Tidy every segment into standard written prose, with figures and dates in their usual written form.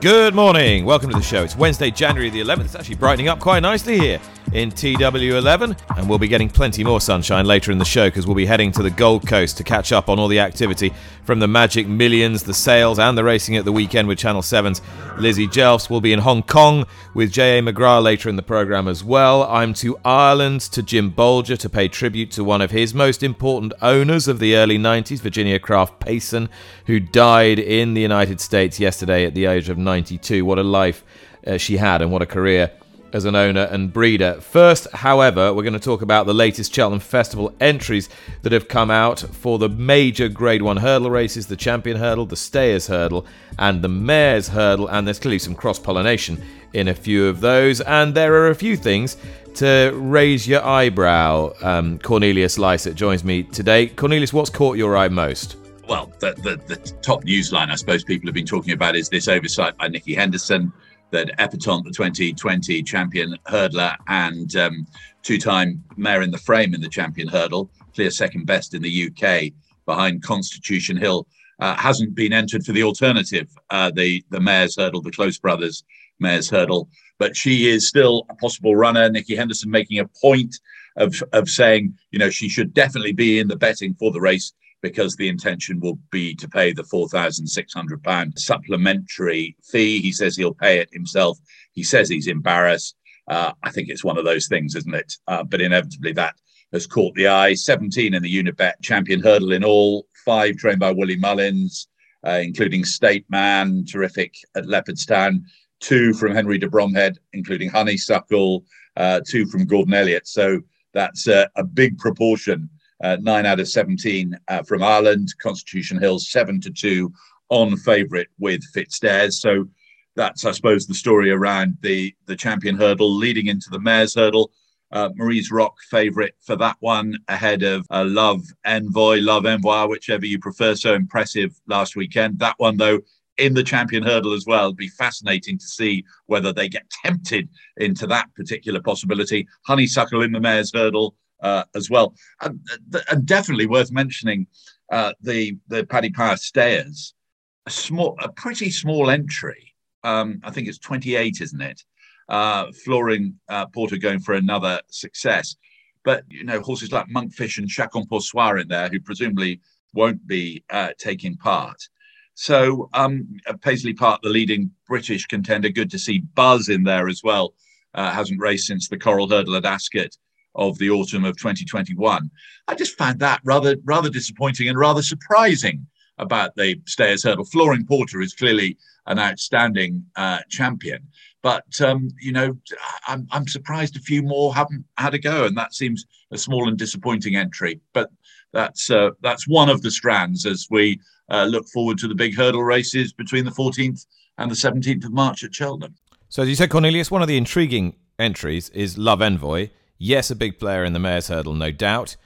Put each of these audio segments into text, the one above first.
Good morning. Welcome to the show. It's Wednesday, January the 11th. It's actually brightening up quite nicely here in TW11, and we'll be getting plenty more sunshine later in the show because we'll be heading to the Gold Coast to catch up on all the activity from the Magic Millions, the sales and the racing at the weekend with Channel 7's Lizzie Jelfs. We'll be in Hong Kong with J.A. McGrath later in the programme as well. I'm to Ireland, to Jim Bolger, to pay tribute to one of his most important owners of the early 90s, Virginia Craft Payson, who died in the United States yesterday at the age of 92. What a life she had, and what a career as an owner and breeder. First, however, we're going to talk about the latest Cheltenham Festival entries that have come out for the major Grade 1 hurdle races, the Champion Hurdle, the Stayer's Hurdle, and the Mares' Hurdle, and there's clearly some cross-pollination in a few of those, and there are a few things to raise your eyebrow. Cornelius Lysett joins me today. Cornelius, what's caught your eye most? Well, the top newsline I suppose people have been talking about is this oversight by Nicky Henderson that Epiton, the 2020 champion hurdler and two-time mare in the frame in the Champion Hurdle, clear second best in the UK behind Constitution Hill, hasn't been entered for the alternative, the Mares' Hurdle, the Close Brothers Mares' Hurdle. But she is still a possible runner. Nicky Henderson making a point of saying, you know, she should definitely be in the betting for the race, because the intention will be to pay the £4,600 supplementary fee. He says he'll pay it himself. He says he's embarrassed. I think it's one of those things, isn't it? But inevitably that has caught the eye. 17 in the Unibet Champion Hurdle in all, 5 trained by Willie Mullins, including State Man, terrific at Leopardstown, 2 from Henry de Bromhead, including Honeysuckle, 2 from Gordon Elliott. So that's a big proportion. 9 out of 17 from Ireland. Constitution Hill 7-2 on favourite with Fitzdares. So that's, I suppose, the story around the Champion Hurdle. Leading into the Mares' Hurdle, Marie's Rock favourite for that one ahead of Love Envoi, whichever you prefer. So impressive last weekend. That one, though, in the Champion Hurdle as well. It'll be fascinating to see whether they get tempted into that particular possibility. Honeysuckle in the Mares' Hurdle as well, and definitely worth mentioning the Paddy Power Stayers, a pretty small entry. I think it's 28, isn't it? Flooring Porter going for another success, but you know, horses like Monkfish and Chacun Pour Soi in there, who presumably won't be taking part. So Paisley Park, the leading British contender, good to see Buzz in there as well. Hasn't raced since the Coral Hurdle at Ascot of the autumn of 2021. I just found that rather disappointing and rather surprising about the Stayer's Hurdle. Flooring Porter is clearly an outstanding champion, but you know, I'm surprised a few more haven't had a go, and that seems a small and disappointing entry. But that's one of the strands as we look forward to the big hurdle races between the 14th and the 17th of March at Cheltenham. So as you said, Cornelius, one of the intriguing entries is Love Envoi. Yes, a big player in the Mares' Hurdle, no doubt,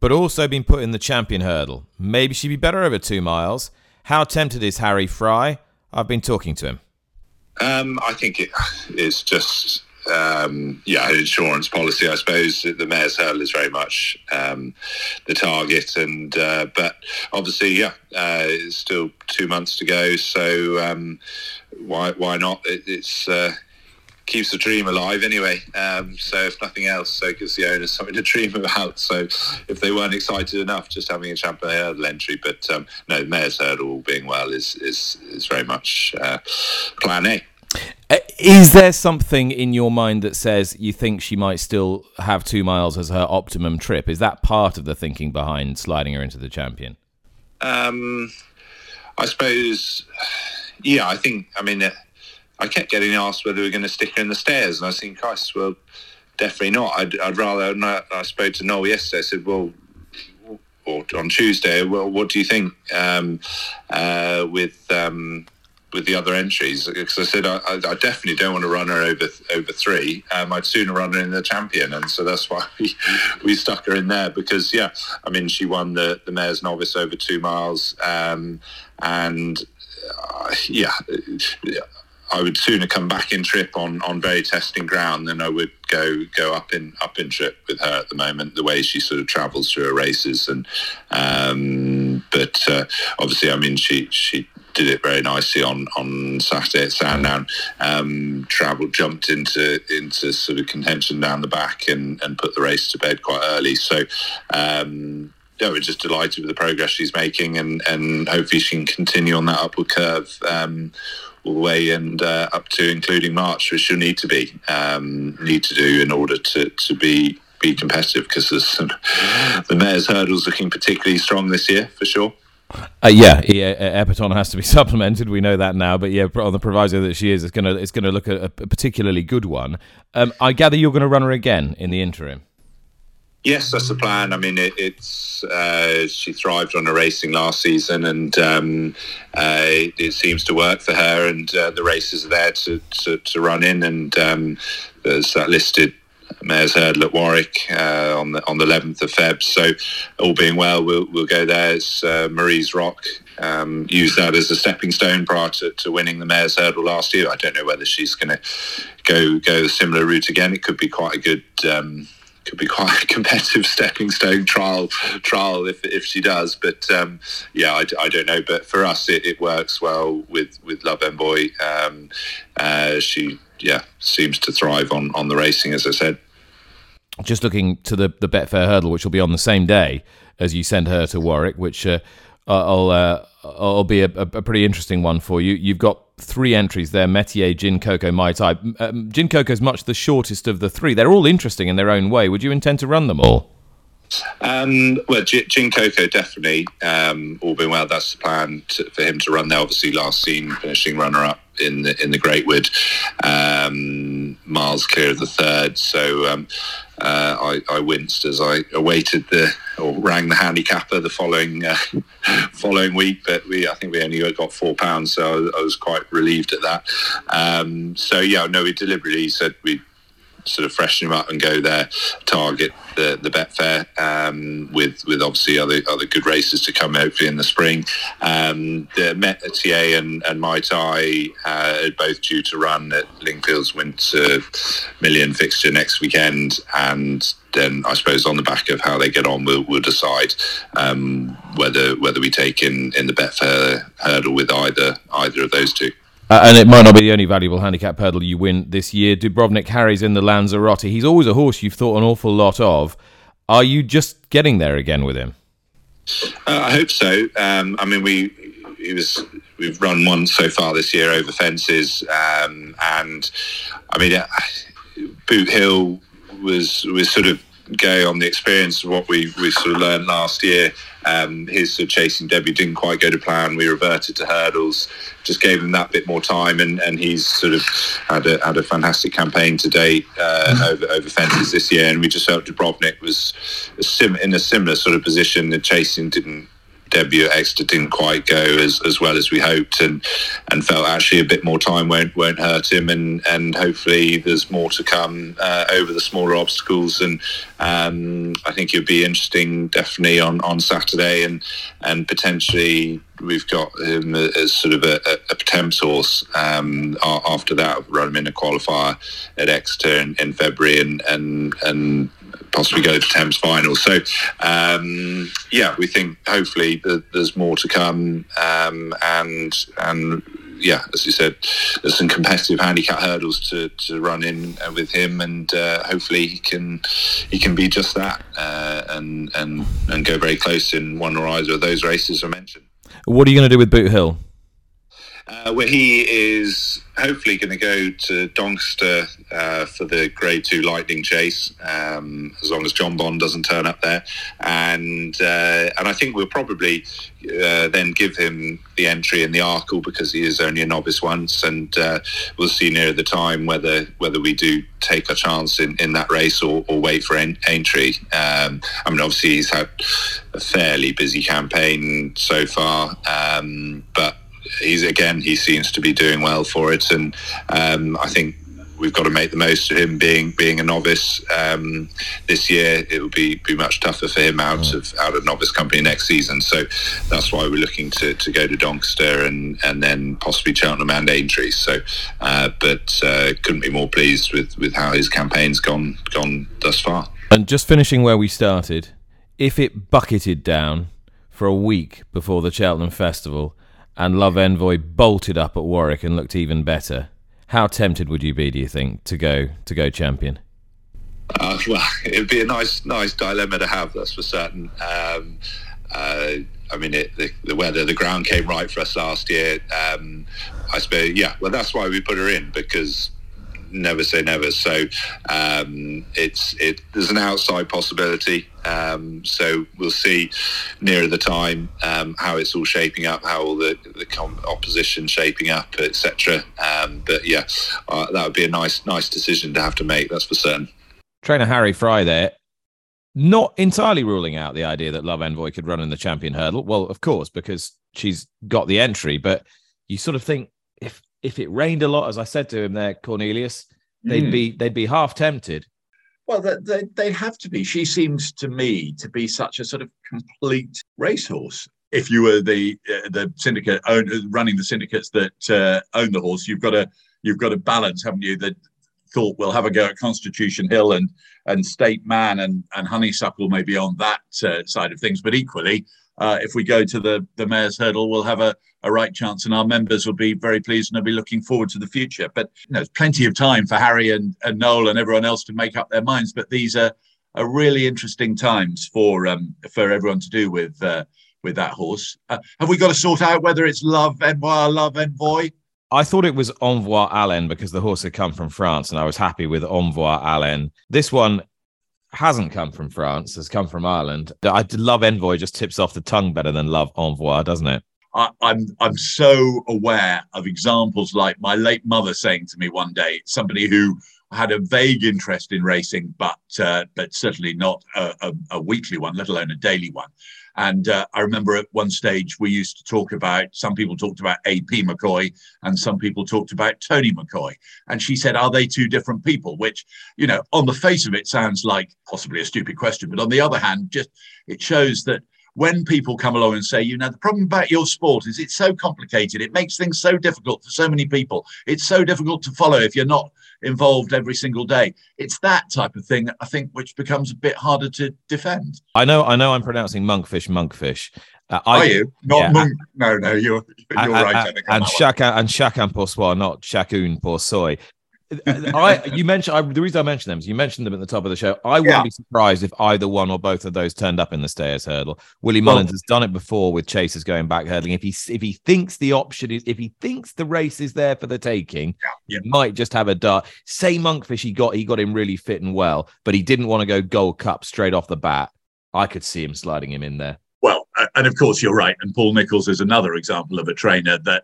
but also been put in the Champion Hurdle. Maybe she'd be better over 2 miles. How tempted is Harry Fry? I've been talking to him. I think it's just, an insurance policy, I suppose. The Mares' Hurdle is very much the target, and but obviously, it's still 2 months to go, so why not? It's... keeps the dream alive anyway, so if nothing else, so it gives the owners something to dream about. So if they weren't excited enough just having a Champion Hurdle entry, but no, Mares' Hurdle, all being well, is very much plan A. Is there something in your mind that says you think she might still have 2 miles as her optimum trip? Is that part of the thinking behind sliding her into the Champion? I suppose, yeah, I think, I mean... I kept getting asked whether we were going to stick her in the Stairs, and I was thinking, Christ, well, definitely not. I'd rather not. I spoke to Noel yesterday. I said, well, or on Tuesday, well, what do you think with with the other entries, because I said I definitely don't want to run her over three. I'd sooner run her in the Champion, and so that's why we stuck her in there, because I mean, she won the Mares' Novice over 2 miles, I would sooner come back in trip on very testing ground than I would go up in trip with her at the moment, the way she sort of travels through her races. And but obviously, I mean, she did it very nicely on Saturday at Sandown. Jumped into sort of contention down the back and put the race to bed quite early. So we're just delighted with the progress she's making, and hopefully she can continue on that upward curve all the way and up to including March, which you'll need to do in order to be competitive, because the Mares' Hurdle's looking particularly strong this year for sure. Epiton has to be supplemented. We know that now, but on the proviso that she is, it's gonna look a particularly good one. I gather you're going to run her again in the interim. Yes, that's the plan. I mean, it's she thrived on her racing last season, and it seems to work for her. And the races are there to run in, and there's that listed Mares' Hurdle at Warwick on the 11th of Feb. So, all being well, we'll go there. It's Marie's Rock. Use that as a stepping stone prior to winning the Mares' Hurdle last year. I don't know whether she's going to go a similar route again. It could be quite a good. Could be quite a competitive stepping stone trial if she does, but I don't know. But for us, it works well with Love Envoi. She seems to thrive on the racing, as I said. Just looking to the Betfair Hurdle, which will be on the same day as you send her to Warwick, which I'll be a pretty interesting one for you. You've got 3 entries there: Metier, Jin Coco, Mai Tai. Jin Coco is much the shortest of the 3. They're all interesting in their own way. Would you intend to run them all? Well, Jin Coco definitely. All being well, that's the plan for him to run there. Obviously, last seen finishing runner-up in the Great Wood, miles clear of the third. So I winced as I awaited rang the handicapper the following week, but I think we only got £4, so I was quite relieved at that. We deliberately said we'd sort of freshen him up and go there, target the Betfair, with obviously other good races to come hopefully in the spring. The Metier and Mai Tai are both due to run at Lingfield's Winter Million fixture next weekend, and then I suppose on the back of how they get on, we'll decide whether we take in the Betfair Hurdle with either of those two. And it might not be the only valuable handicap hurdle you win this year. Dubrovnik Harry's in the Lanzarote. He's always a horse you've thought an awful lot of. Are you just getting there again with him? I hope so. I mean, we've run one so far this year over fences, and I mean, Boot Hill was sort of going on the experience of what we sort of learned last year. His sort of chasing debut didn't quite go to plan. We reverted to hurdles, just gave him that bit more time, and he's sort of had a fantastic campaign to date over fences this year. And we just hoped Dubrovnik was in a similar sort of position. The chasing debut at Exeter didn't quite go as well as we hoped, and felt actually a bit more time won't hurt him, and hopefully there's more to come over the smaller obstacles. And I think it'll be interesting definitely on Saturday, and potentially we've got him as sort of a Potem's horse after that. Run him in a qualifier at Exeter in February, and possibly go to Thames final. So we think hopefully there's more to come, and as you said, there's some competitive handicap hurdles to run in with him, and hopefully he can be just that, and go very close in one or either of those races I mentioned. What are you going to do with Boot Hill? Well, he is hopefully going to go to Doncaster for the Grade 2 Lightning Chase, as long as John Bond doesn't turn up there, and I think we'll probably then give him the entry in the Arkle, because he is only a novice once, and we'll see near the time whether we do take a chance in that race or wait for entry. I mean, obviously he's had a fairly busy campaign so far, but he seems to be doing well for it, and I think we've got to make the most of him being a novice this year. It will be much tougher for him out of novice company next season. So that's why we're looking to go to Doncaster and then possibly Cheltenham and Aintree. So, but couldn't be more pleased with how his campaign's gone thus far. And just finishing where we started, if it bucketed down for a week before the Cheltenham Festival and Love Envoi bolted up at Warwick and looked even better, how tempted would you be, do you think, to go champion? Well, it'd be a nice dilemma to have, that's for certain. I mean, the weather, the ground came right for us last year. I suppose, yeah. Well, that's why we put her in, because never say never. So there's an outside possibility. So we'll see nearer the time how it's all shaping up, how all the opposition shaping up, etc. But yeah, that would be a nice decision to have to make, that's for certain. Trainer Harry Fry there, not entirely ruling out the idea that Love Envoi could run in the Champion Hurdle. Well, of course, because she's got the entry, but you sort of think if it rained a lot, as I said to him there, Cornelius, they'd be half tempted. Well, they have to be. She seems to me to be such a sort of complete racehorse. If you were the syndicate owner, running the syndicates that own the horse, you've got to balance, haven't you? That thought, we'll have a go at Constitution Hill and State Man and Honeysuckle maybe on that side of things, but equally, if we go to the Mares' Hurdle, we'll have a right chance, and our members will be very pleased and they'll be looking forward to the future. But there's plenty of time for Harry and Noel and everyone else to make up their minds. But these are really interesting times for everyone to do with that horse. Have we got to sort out whether it's Love Envoi or Love Envoi? I thought it was Envoi Allen because the horse had come from France, and I was happy with Envoi Allen. This one hasn't come from France, has come from Ireland. Love Envoi just tips off the tongue better than Love Envoi, doesn't it? I'm so aware of examples like my late mother saying to me one day, somebody who had a vague interest in racing, but certainly not a weekly one, let alone a daily one. And I remember at one stage we used to talk about, some people talked about AP McCoy and some people talked about Tony McCoy. And she said, are they two different people? Which, you know, on the face of it sounds like possibly a stupid question. But on the other hand, just it shows that when people come along and say, you know, the problem about your sport is it's so complicated. It makes things so difficult for so many people. It's so difficult to follow if you're not involved every single day. It's that type of thing, I think, which becomes a bit harder to defend. I know I'm pronouncing Monkfish. Are you? Not yeah, Monk. No, you're right. And Chacun Pour Soi, not Chacun Pour Soi. The reason I mentioned them is you mentioned them at the top of the show. I wouldn't be surprised if either one or both of those turned up in the Stayer's Hurdle. Willie Mullins has done it before with chasers going back hurdling. If he thinks the race is there for the taking, he might just have a dart. Say Monkfish, he got him really fit and well, but he didn't want to go Gold Cup straight off the bat. I could see him sliding him in there. Well, and of course, you're right. And Paul Nicholls is another example of a trainer that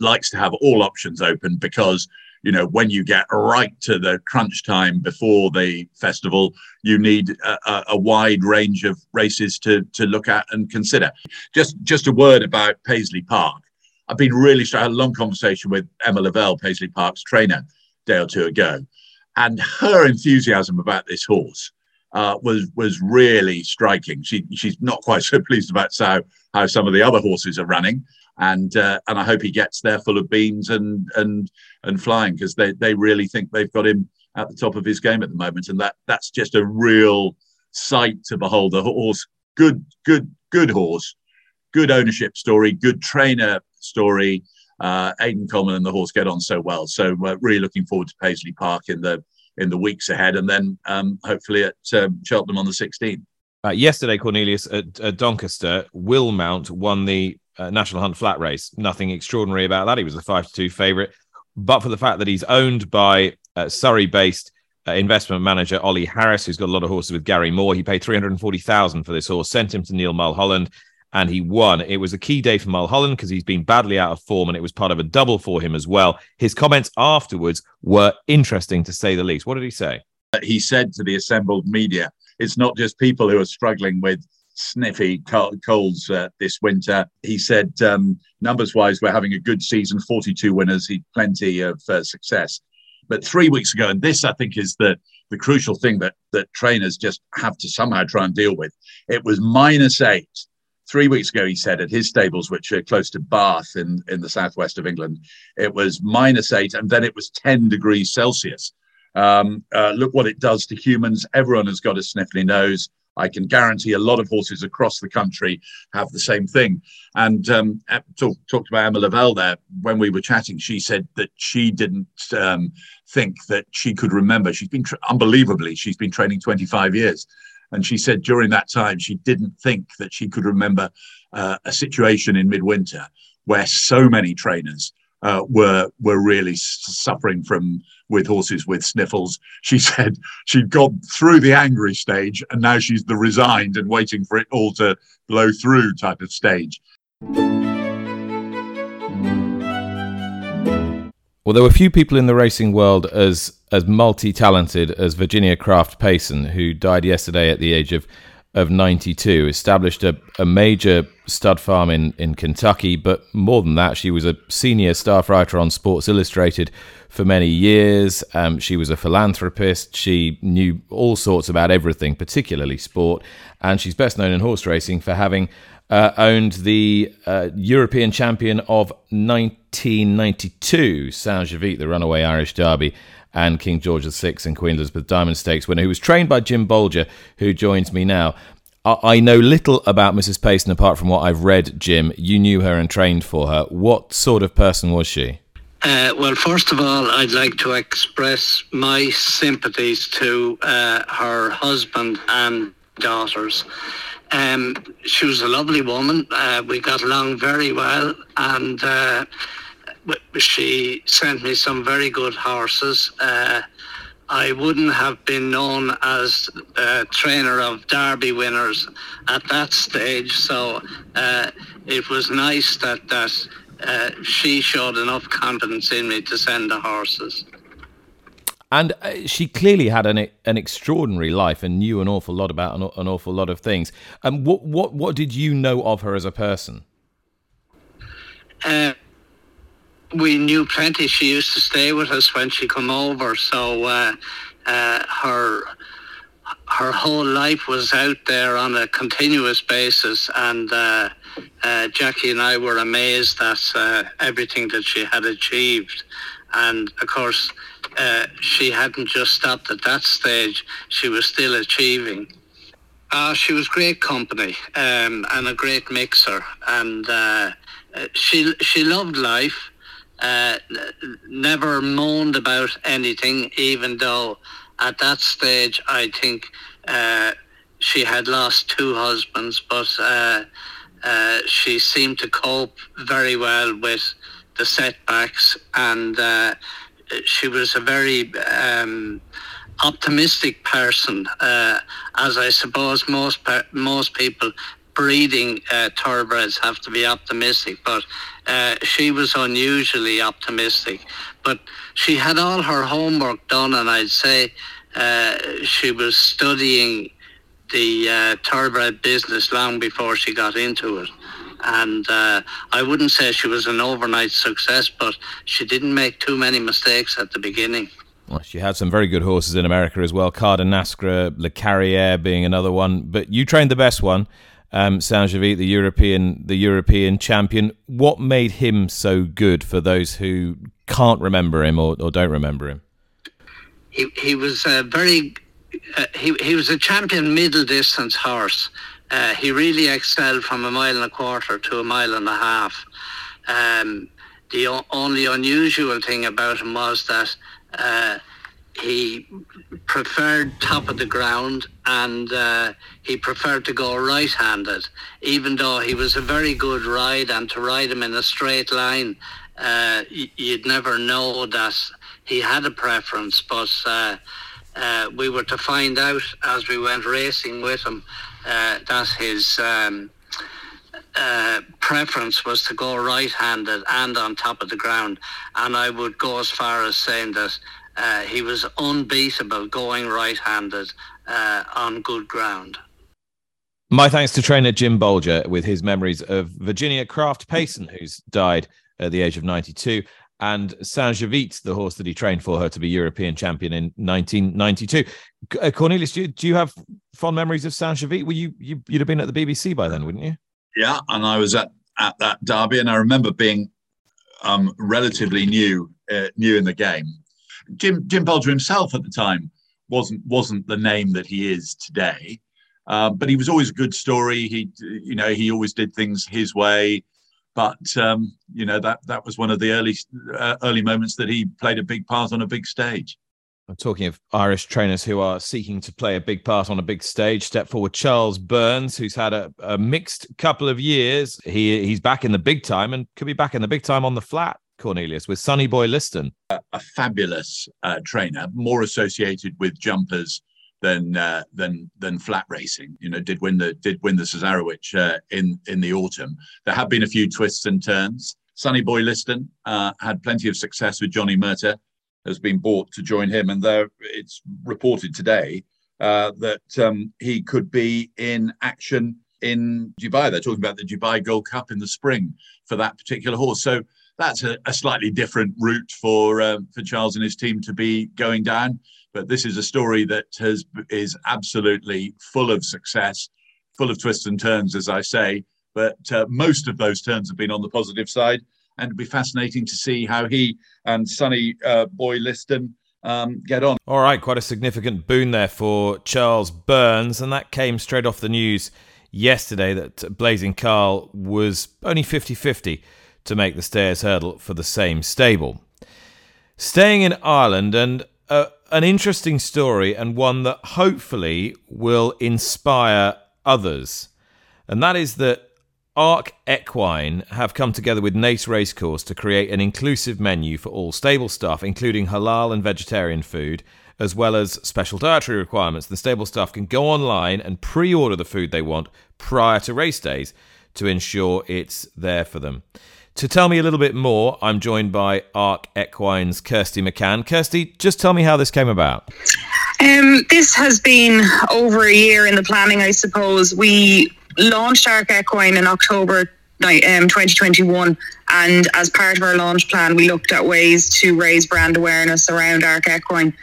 likes to have all options open, because you know, when you get right to the crunch time before the festival, you need a wide range of races to look at and consider. Just a word about Paisley Park. I've been really struck. I had a long conversation with Emma Lavelle, Paisley Park's trainer, a day or two ago, and her enthusiasm about this horse was really striking. She's not quite so pleased about how some of the other horses are running. And I hope he gets there full of beans and flying, because they really think they've got him at the top of his game at the moment. And that's just a real sight to behold. A horse, good horse, good ownership story, good trainer story. Aidan Coleman and the horse get on so well. So we're really looking forward to Paisley Park in the weeks ahead, and then hopefully at Cheltenham on the 16th. Yesterday, Cornelius, at Doncaster, Will Mount won the National Hunt flat race. Nothing extraordinary about that. He was a 5-2 favourite, but for the fact that he's owned by Surrey-based investment manager Ollie Harris, who's got a lot of horses with Gary Moore. He paid $340,000 for this horse, sent him to Neil Mulholland, and he won. It was a key day for Mulholland because he's been badly out of form, and it was part of a double for him as well. His comments afterwards were interesting, to say the least. What did he say? He said to the assembled media, it's not just people who are struggling with sniffy colds this winter. He said, numbers-wise, we're having a good season, 42 winners, plenty of success. But 3 weeks ago, and this, I think, is the crucial thing that trainers just have to somehow try and deal with. It was -8. 3 weeks ago, he said, at his stables, which are close to Bath in the southwest of England, it was -8, and then it was 10 degrees Celsius. Look what it does to humans. Everyone has got a sniffly nose. I can guarantee a lot of horses across the country have the same thing. And talked about Emma Lavelle there. When we were chatting, she said that she didn't think that she could remember. She's been unbelievably, she's been training 25 years. And she said during that time, she didn't think that she could remember a situation in midwinter where so many trainers were really suffering with horses with sniffles. She said she'd gone through the angry stage and now she's the resigned and waiting for it all to blow through type of stage. Well, there were few people in the racing world as multi-talented as Virginia Craft Payson, who died yesterday at the age of 92, established a major stud farm in Kentucky, but more than that, she was a senior staff writer on Sports Illustrated for many years. She was a philanthropist. She knew all sorts about everything, particularly sport, and she's best known in horse racing for having owned the European champion of 1992, Saint-Gervais, the runaway Irish Derby, and King George VI and Queen Elizabeth Diamond Stakes winner, who was trained by Jim Bolger, who joins me now. I know little about Mrs. Payson apart from what I've read, Jim. You knew her and trained for her. What sort of person was she? Well, first of all, I'd like to express my sympathies to her husband and daughters. She was a lovely woman. We got along very well, and she sent me some very good horses. I wouldn't have been known as a trainer of Derby winners at that stage, so it was nice that she showed enough confidence in me to send the horses. And she clearly had an extraordinary life and knew an awful lot about an awful lot of things. And what did you know of her as a person? We knew plenty. She used to stay with us when she come over, so her whole life was out there on a continuous basis, and Jackie and I were amazed at everything that she had achieved. And of course, she hadn't just stopped at that stage, she was still achieving. She was great company and a great mixer, and she loved life. Never moaned about anything, even though at that stage I think she had lost two husbands, but she seemed to cope very well with the setbacks, and she was a very optimistic person, as I suppose most people breeding thoroughbreds have to be optimistic, but she was unusually optimistic. But she had all her homework done, and I'd say she was studying the thoroughbred business long before she got into it. And I wouldn't say she was an overnight success, but she didn't make too many mistakes at the beginning. Well, she had some very good horses in America as well, Cardenascra, Le Carriere being another one, but you trained the best one. Saint-Gervais, the European champion. What made him so good for those who can't remember him or don't remember him? He was a very he was a champion middle distance horse. He really excelled from 1.25 miles to 1.5 miles. The only unusual thing about him was that he preferred top of the ground, and he preferred to go right-handed, even though he was a very good ride, and to ride him in a straight line, you'd never know that he had a preference, but we were to find out as we went racing with him that his preference was to go right-handed and on top of the ground, and I would go as far as saying that he was unbeatable going right-handed on good ground. My thanks to trainer Jim Bolger with his memories of Virginia Craft Payson, who's died at the age of 92, and Saint-Javite, the horse that he trained for her to be European champion in 1992. Cornelius, do you have fond memories of Saint-Javite? Well, you'd have been at the BBC by then, wouldn't you? Yeah, and I was at that derby, and I remember being relatively new in the game. Jim Bolger himself at the time wasn't the name that he is today, but he was always a good story. He always did things his way. But that was one of the early moments that he played a big part on a big stage. I'm talking of Irish trainers who are seeking to play a big part on a big stage. Step forward, Charles Burns, who's had a mixed couple of years. He's back in the big time and could be back in the big time on the flat, Cornelius, with Sonny Boy Liston. A fabulous trainer, more associated with jumpers than flat racing. Did win the Cesarewitch in the autumn. There have been a few twists and turns. Sonny Boy Liston had plenty of success with Johnny Murtagh, has been bought to join him, and it's reported today that he could be in action in Dubai. They're talking about the Dubai Gold Cup in the spring for that particular horse. So that's a slightly different route for Charles and his team to be going down. But this is a story that is absolutely full of success, full of twists and turns, as I say. But most of those turns have been on the positive side. And it'll be fascinating to see how he and Sonny Boy Liston get on. All right, quite a significant boon there for Charles Burns. And that came straight off the news yesterday that Blazing Carl was only 50-50 to make the Stayer's Hurdle for the same stable. Staying in Ireland, and an interesting story, and one that hopefully will inspire others. And that is that Arc Equine have come together with Nace Racecourse to create an inclusive menu for all stable staff, including halal and vegetarian food, as well as special dietary requirements. The stable staff can go online and pre-order the food they want prior to race days to ensure it's there for them. To tell me a little bit more, I'm joined by Arc Equine's Kirsty McCann. Kirsty, just tell me how this came about. This has been over a year in the planning, I suppose. We launched Arc Equine in October 2021, and as part of our launch plan, we looked at ways to raise brand awareness around Arc Equine.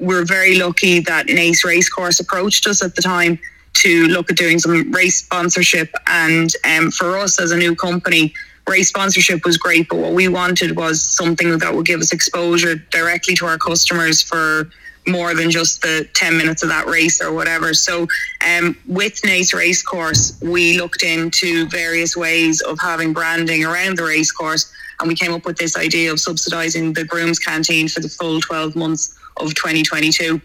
We're very lucky that Nace Racecourse approached us at the time to look at doing some race sponsorship, and for us as a new company, race sponsorship was great, but what we wanted was something that would give us exposure directly to our customers for more than just the 10 minutes of that race or whatever. So with Nace Racecourse, we looked into various ways of having branding around the racecourse, and we came up with this idea of subsidising the groom's canteen for the full 12 months of 2022.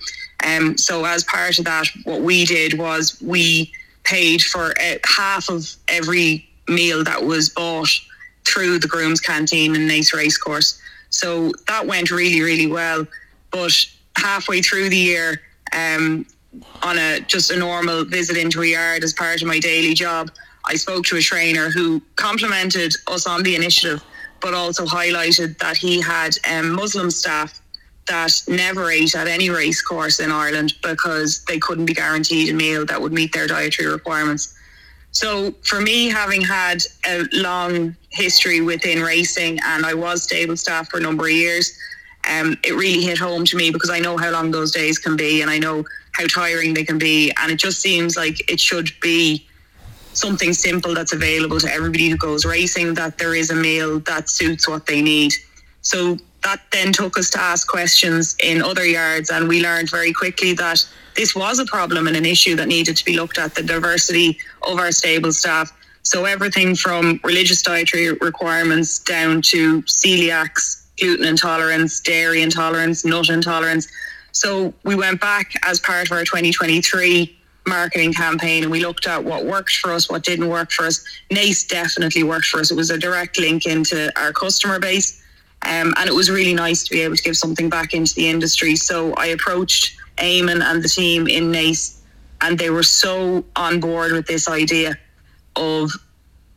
So as part of that, what we did was we paid for half of every meal that was bought through the groom's canteen and Nace Racecourse. So that went really, really well. But halfway through the year, on a normal visit into a yard as part of my daily job, I spoke to a trainer who complimented us on the initiative, but also highlighted that he had Muslim staff that never ate at any race course in Ireland because they couldn't be guaranteed a meal that would meet their dietary requirements. So for me, having had a long history within racing, and I was stable staff for a number of years, it really hit home to me because I know how long those days can be and I know how tiring they can be, and it just seems like it should be something simple that's available to everybody who goes racing, that there is a meal that suits what they need. So that then took us to ask questions in other yards, and we learned very quickly that this was a problem and an issue that needed to be looked at, the diversity of our stable staff. So everything from religious dietary requirements down to celiacs, gluten intolerance, dairy intolerance, nut intolerance. So we went back as part of our 2023 marketing campaign, and we looked at what worked for us, what didn't work for us. Nace definitely worked for us. It was a direct link into our customer base, and it was really nice to be able to give something back into the industry. So I approached Eamon and the team in Nace, and they were so on board with this idea of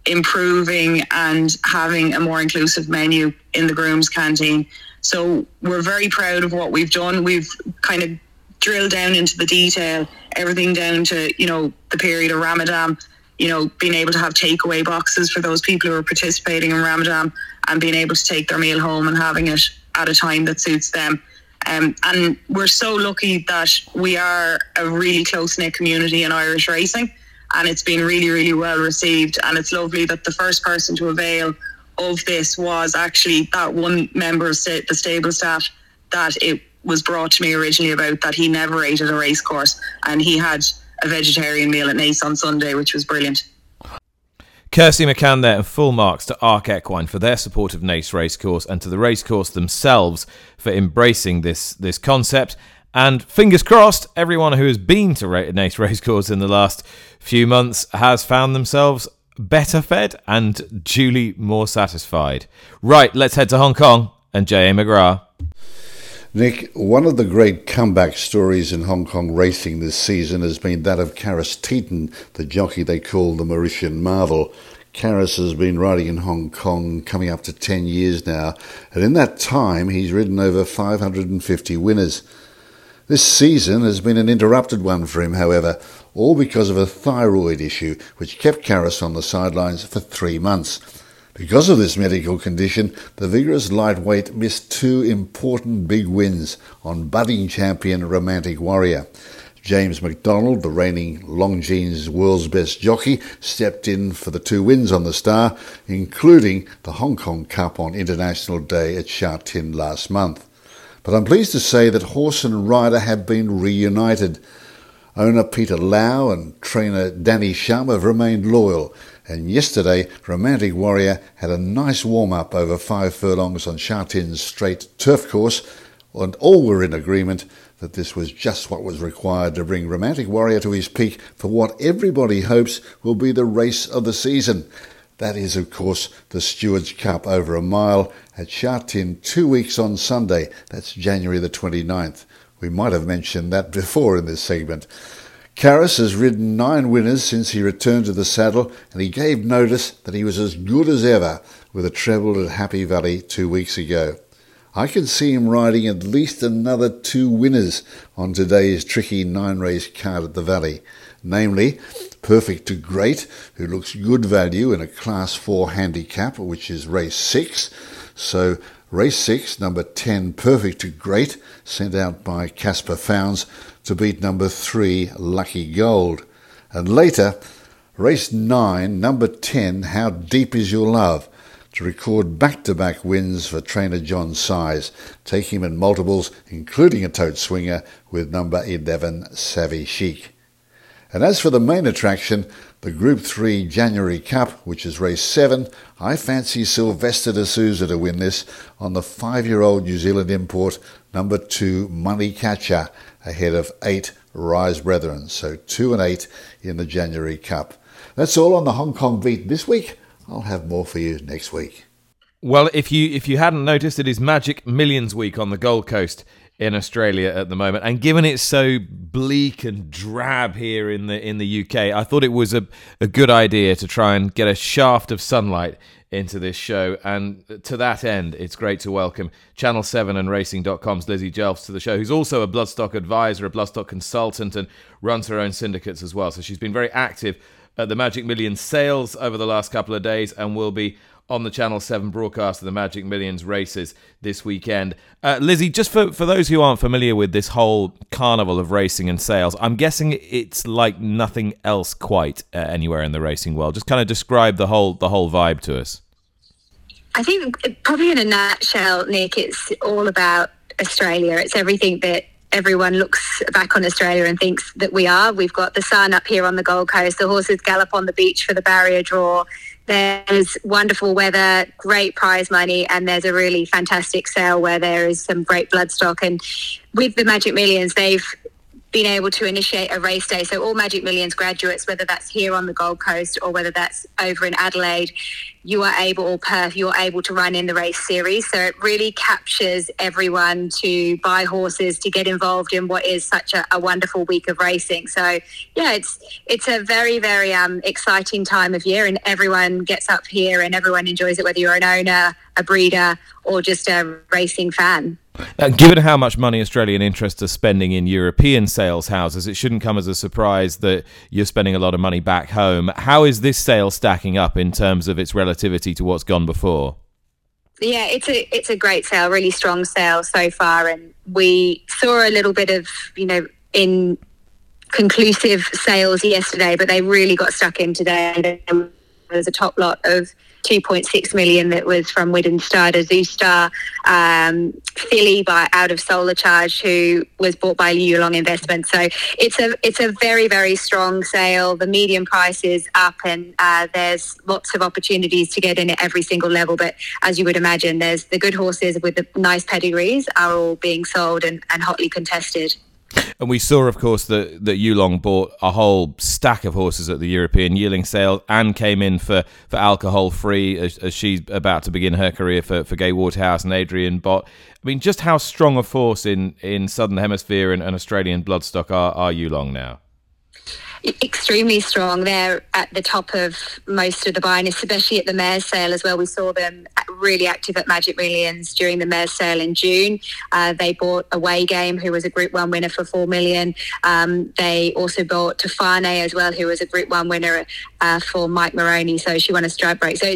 improving and having a more inclusive menu in the groom's canteen. So we're very proud of what we've done. We've kind of drill down into the detail, everything down to, you know, the period of Ramadan, you know, being able to have takeaway boxes for those people who are participating in Ramadan and being able to take their meal home and having it at a time that suits them. And we're so lucky that we are a really close-knit community in Irish racing, and it's been really, really well received. And it's lovely that the first person to avail of this was actually that one member of the stable staff that it was brought to me originally about, that he never ate at a race course, and he had a vegetarian meal at Naas on Sunday, which was brilliant. Kirsty McCann there, and full marks to Arc Equine for their support of Naas Racecourse, and to the racecourse themselves for embracing this concept. And fingers crossed, everyone who has been to Naas Racecourse in the last few months has found themselves better fed and duly more satisfied. Right, let's head to Hong Kong and J.A. McGrath. Nick, one of the great comeback stories in Hong Kong racing this season has been that of Karis Teton, the jockey they call the Mauritian Marvel. Karis has been riding in Hong Kong coming up to 10 years now, and in that time he's ridden over 550 winners. This season has been an interrupted one for him, however, all because of a thyroid issue which kept Karis on the sidelines for 3 months. Because of this medical condition, the vigorous lightweight missed two important big wins on budding champion Romantic Warrior. James McDonald, the reigning Longines world's best jockey, stepped in for the two wins on the Star, including the Hong Kong Cup on International Day at Sha Tin last month. But I'm pleased to say that horse and rider have been reunited. Owner Peter Lau and trainer Danny Shum have remained loyal, and yesterday Romantic Warrior had a nice warm-up over 5 furlongs on Sha Tin's straight turf course, and all were in agreement that this was just what was required to bring Romantic Warrior to his peak for what everybody hopes will be the race of the season. That is, of course, the Stewards' Cup over a mile at Sha Tin 2 weeks on Sunday. That's January the 29th. We might have mentioned that before in this segment. Karis has ridden 9 winners since he returned to the saddle, and he gave notice that he was as good as ever with a treble at Happy Valley 2 weeks ago. I can see him riding at least another 2 winners on today's tricky 9-race card at the Valley, namely Perfect to Great, who looks good value in a Class 4 handicap, which is Race 6. So Race 6, number 10, Perfect to Great, sent out by Casper Founds, to beat number 3, Lucky Gold. And later, race 9, number 10, How Deep Is Your Love, to record back-to-back wins for trainer John Size, take him in multiples, including a tote swinger with number 11, Savvy Chic. And as for the main attraction, the Group 3 January Cup, which is race 7, I fancy Sylvester D'Souza to win this on the 5-year-old New Zealand import, number 2, Money Catcher, ahead of 8, Rise Brethren. So 2 and 8 in the January Cup. That's all on the Hong Kong beat this week. I'll have more for you next week. Well, if you hadn't noticed, it is Magic Millions week on the Gold Coast in Australia at the moment, and given it's so bleak and drab here in the UK, I thought it was a good idea to try and get a shaft of sunlight into this show. And to that end, it's great to welcome Channel 7 and Racing.com's Lizzie Jelfs to the show, who's also a bloodstock advisor, a bloodstock consultant, and runs her own syndicates as well. So she's been very active at the Magic Millions sales over the last couple of days, and will be on the Channel 7 broadcast of the Magic Millions races this weekend. Lizzie, just for those who aren't familiar with this whole carnival of racing and sales, I'm guessing it's like nothing else quite anywhere in the racing world. Just kind of describe the whole vibe to us. I think probably in a nutshell, Nick, it's all about Australia. It's everything that everyone looks back on Australia and thinks that we are. We've got the sun up here on the Gold Coast, the horses gallop on the beach for the barrier draw, there's wonderful weather, great prize money, and there's a really fantastic sale where there is some great bloodstock. And with the Magic Millions, they've been able to initiate a race day. So all Magic Millions graduates, whether that's here on the Gold Coast or whether that's over in Adelaide, you are able, or Perth, you're able to run in the race series. So it really captures everyone to buy horses, to get involved in what is such a wonderful week of racing. So yeah, it's a very, very exciting time of year, and everyone gets up here and everyone enjoys it, whether you're an owner, a breeder, or just a racing fan. Given how much money Australian interests are spending in European sales houses, it shouldn't come as a surprise that you're spending a lot of money back home. How is this sale stacking up in terms of its relativity to what's gone before? Yeah, it's a great sale, really strong sale so far, and we saw a little bit of, in conclusive sales yesterday, but they really got stuck in today. There was a top lot of 2.6 million that was from Widden Star to Zoostar, Philly by out of Solar Charge, who was bought by Yulong Investment. So it's a very, very strong sale. The median price is up, and there's lots of opportunities to get in at every single level. But as you would imagine, there's the good horses with the nice pedigrees are all being sold and hotly contested. And we saw, of course, that Yulong bought a whole stack of horses at the European yearling sale and came in for Alcohol Free as she's about to begin her career for Gay Waterhouse and Adrian Bott. I mean, just how strong a force in Southern Hemisphere and Australian bloodstock are Yulong now? Extremely strong. They're at the top of most of the buying, especially at the Mares' sale as well. We saw them really active at Magic Millions during the Mares' sale in June. They bought Away Game, who was a Group 1 winner for 4 million. They also bought Tefane as well, who was a Group 1 winner for Mike Moroney, so she won a stride break. So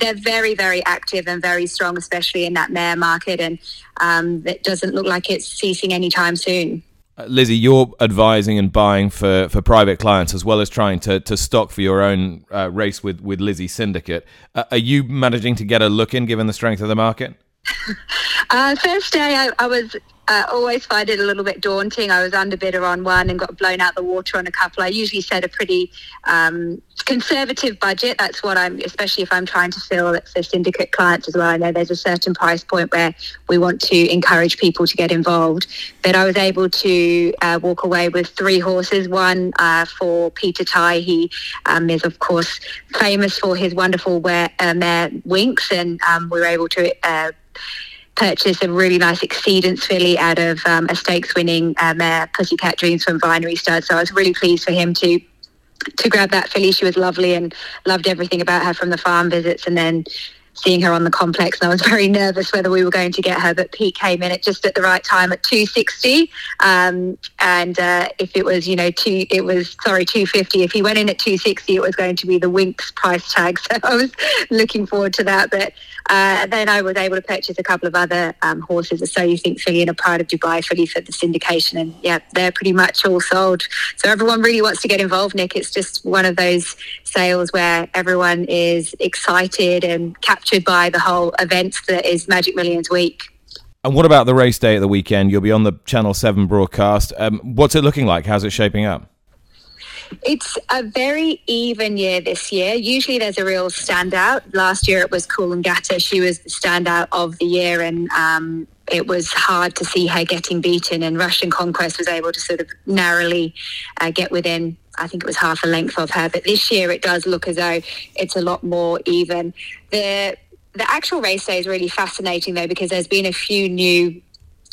they're very, very active and very strong, especially in that mare market, and it doesn't look like it's ceasing anytime soon. Lizzie, you're advising and buying for private clients as well as trying to stock for your own race with Lizzie Syndicate. Are you managing to get a look in given the strength of the market? First day I was always find it a little bit daunting. I was underbidder on one and got blown out the water on a couple. I usually set a pretty conservative budget. That's what I'm, especially if I'm trying to fill it for syndicate clients as well. I know there's a certain price point where we want to encourage people to get involved. But I was able to walk away with three horses. One for Peter Tai. He is, of course, famous for his wonderful mare Winx, and we were able to purchased a really nice Exceedance filly out of a stakes-winning mare, Pussycat Dreams from Vinery Stud. So I was really pleased for him to grab that filly. She was lovely and loved everything about her from the farm visits and then seeing her on the complex. And I was very nervous whether we were going to get her, but Pete came in at just at the right time at 260. If it was, it was 250. If he went in at 260, it was going to be the Winx price tag. So I was looking forward to that. But then I was able to purchase a couple of other horses, So You Think Philly and a Pride of Dubai filly for the syndication. And yeah, they're pretty much all sold. So everyone really wants to get involved, Nick. It's just one of those sales where everyone is excited and captured by the whole event that is Magic Millions Week. And what about the race day at the weekend? You'll be on the Channel 7 broadcast. What's it looking like? How's it shaping up? It's a very even year this year. Usually there's a real standout. Last year it was Coolangatta. She was the standout of the year, and it was hard to see her getting beaten, and Russian Conquest was able to sort of narrowly get within, I think it was half a length of her. But this year it does look as though it's a lot more even. The actual race day is really fascinating, though, because there's been a few new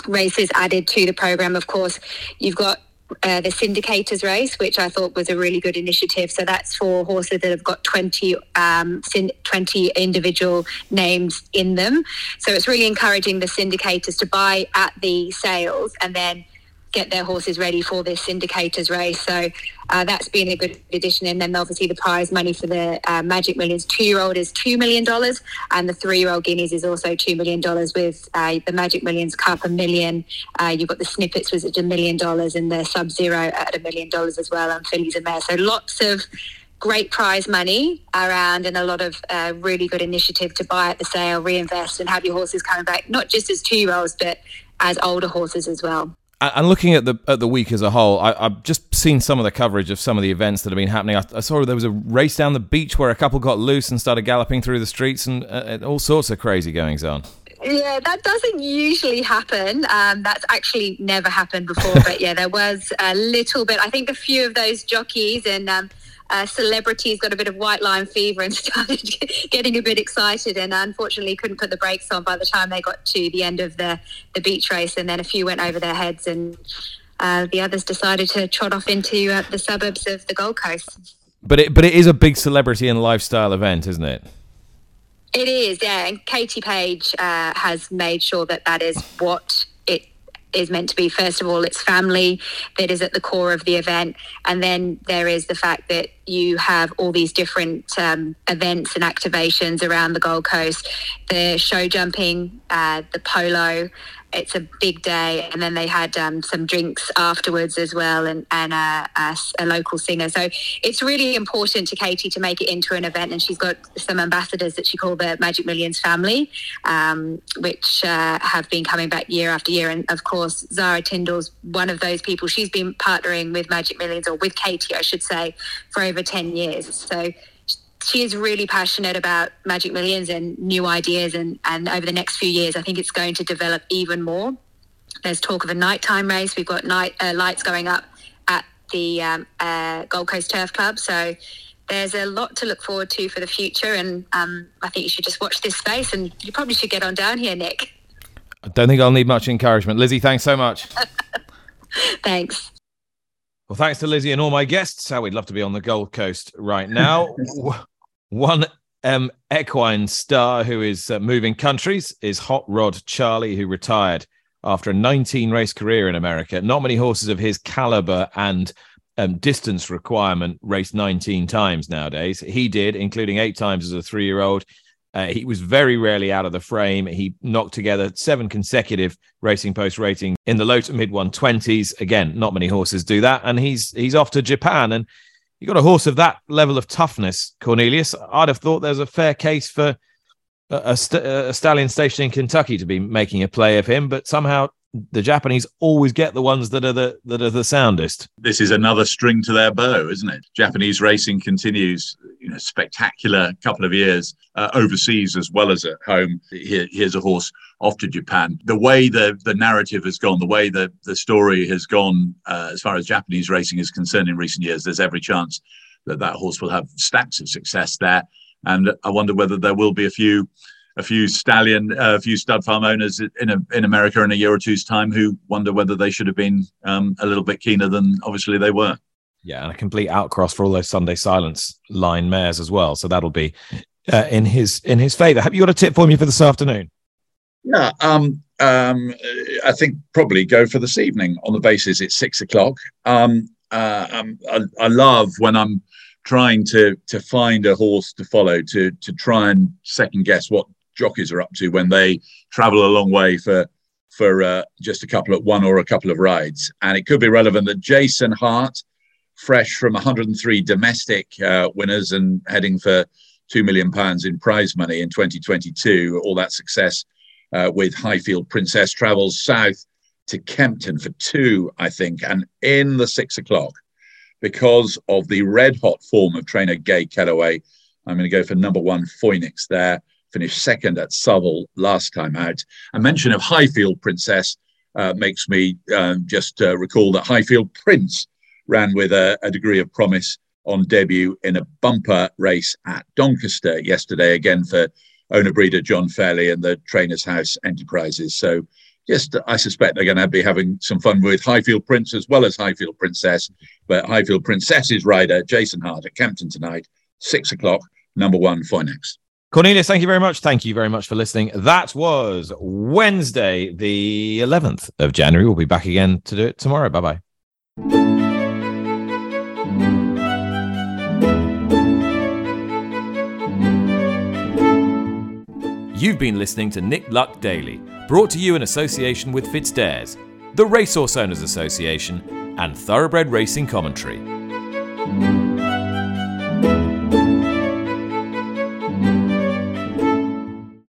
races added to the programme. Of course, you've got the Syndicators race, which I thought was a really good initiative. So that's for horses that have got 20 individual names in them. So it's really encouraging the syndicators to buy at the sales and then get their horses ready for this Syndicators race. So that's been a good addition. And then obviously the prize money for the Magic Millions 2-year-old is $2 million, and the 3-year-old Guineas is also $2 million, with the Magic Millions Cup $1 million. You've got the Snippets was at $1 million, and the Sub-Zero at $1 million as well, and fillies and mares. So lots of great prize money around, and a lot of really good initiative to buy at the sale, reinvest, and have your horses coming back, not just as 2-year-olds, but as older horses as well. And looking at the week as a whole, I've just seen some of the coverage of some of the events that have been happening. I saw there was a race down the beach where a couple got loose and started galloping through the streets, and all sorts of crazy goings on. Yeah, that doesn't usually happen. That's actually never happened before. But yeah, there was a little bit. I think a few of those jockeys and celebrities got a bit of white line fever and started getting a bit excited, and unfortunately couldn't put the brakes on by the time they got to the end of the beach race, and then a few went over their heads, and the others decided to trot off into the suburbs of the Gold Coast. But it is a big celebrity and lifestyle event, isn't it? It is, yeah, and Katie Page has made sure that is what it is meant to be. First of all, it's family that is at the core of the event, and then there is the fact that you have all these different events and activations around the Gold Coast, the show jumping, the polo. It's a big day, and then they had some drinks afterwards as well, and a local singer. So it's really important to Katie to make it into an event, and she's got some ambassadors that she called the Magic Millions family, which have been coming back year after year. And of course, Zara Tyndall's one of those people. She's been partnering with Magic Millions, or with Katie, I should say, for over 10 years. So she is really passionate about Magic Millions and new ideas, and over the next few years I think it's going to develop even more. There's talk of a nighttime race. We've got lights going up at the Gold Coast Turf Club, so there's a lot to look forward to for the future, and I think you should just watch this space, and you probably should get on down here, Nick. I don't think I'll need much encouragement. Lizzie, thanks so much. Thanks. Well, thanks to Lizzie and all my guests. How we'd love to be on the Gold Coast right now. One equine star who is moving countries is Hot Rod Charlie, who retired after a 19-race career in America. Not many horses of his caliber and distance requirement race 19 times nowadays. He did, including 8 times as a 3-year-old. He was very rarely out of the frame. He knocked together 7 consecutive Racing Post ratings in the low to mid 120s. Again, not many horses do that. And he's off to Japan. And you got a horse of that level of toughness, Cornelius. I'd have thought there's a fair case for a stallion stationed in Kentucky to be making a play of him, but somehow the Japanese always get the ones that are the soundest. This is another string to their bow, isn't it? Japanese racing continues, spectacular couple of years overseas as well as at home. Here's a horse off to Japan. The way the narrative has gone, the way the story has gone as far as Japanese racing is concerned in recent years, there's every chance that horse will have stacks of success there. And I wonder whether there will be a few stud farm owners in America in a year or two's time who wonder whether they should have been a little bit keener than obviously they were. Yeah, and a complete outcross for all those Sunday Silence line mares as well. So that'll be in his favour. Have you got a tip for me for this afternoon? Yeah, I think probably go for this evening on the basis it's 6:00. I love when I'm trying to find a horse to follow to try and second guess what jockeys are up to when they travel a long way for just one or a couple of rides. And it could be relevant that Jason Hart, fresh from 103 domestic winners and heading for £2 million in prize money in 2022, all that success with Highfield Princess, travels south to Kempton for 2, I think, and in the 6:00, because of the red hot form of trainer Gay Kellaway. I'm going to go for number 1 Phoenix there. Finished 2nd at Southall last time out. A mention of Highfield Princess makes me just recall that Highfield Prince ran with a degree of promise on debut in a bumper race at Doncaster yesterday, again for owner-breeder John Fairley and the Trainers House Enterprises. So just, I suspect they're going to be having some fun with Highfield Prince as well as Highfield Princess. But Highfield Princess's rider, Jason Hart, at Kempton tonight, 6:00, number 1 Phoenix. Cornelius, thank you very much. Thank you very much for listening. That was Wednesday, the 11th of January. We'll be back again to do it tomorrow. Bye-bye. You've been listening to Nick Luck Daily, brought to you in association with Fitzdares, the Racehorse Owners Association, and Thoroughbred Racing Commentary.